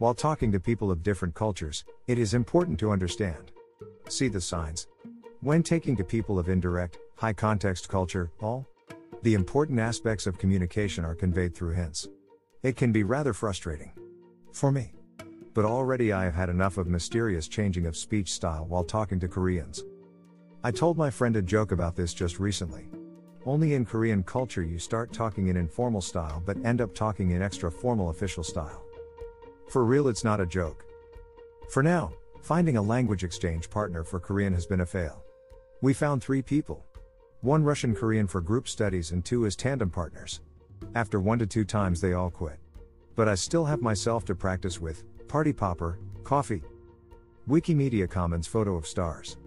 While talking to people of different cultures, it is important to understand. See the signs. When taking to people of indirect, high-context culture, all the important aspects of communication are conveyed through hints. It can be rather frustrating. For me. But already I have had enough of mysterious changing of speech style while talking to Koreans. I told my friend a joke about this just recently. Only in Korean culture you start talking in informal style but end up talking in extra formal official style. For real, it's not a joke. For now, finding a language exchange partner for Korean has been a fail. We found 3 people. 1 Russian Korean for group studies and 2 as tandem partners. After 1 to 2 times they all quit. But I still have myself to practice with, Party Popper, Coffee. Wikimedia Commons photo of stars.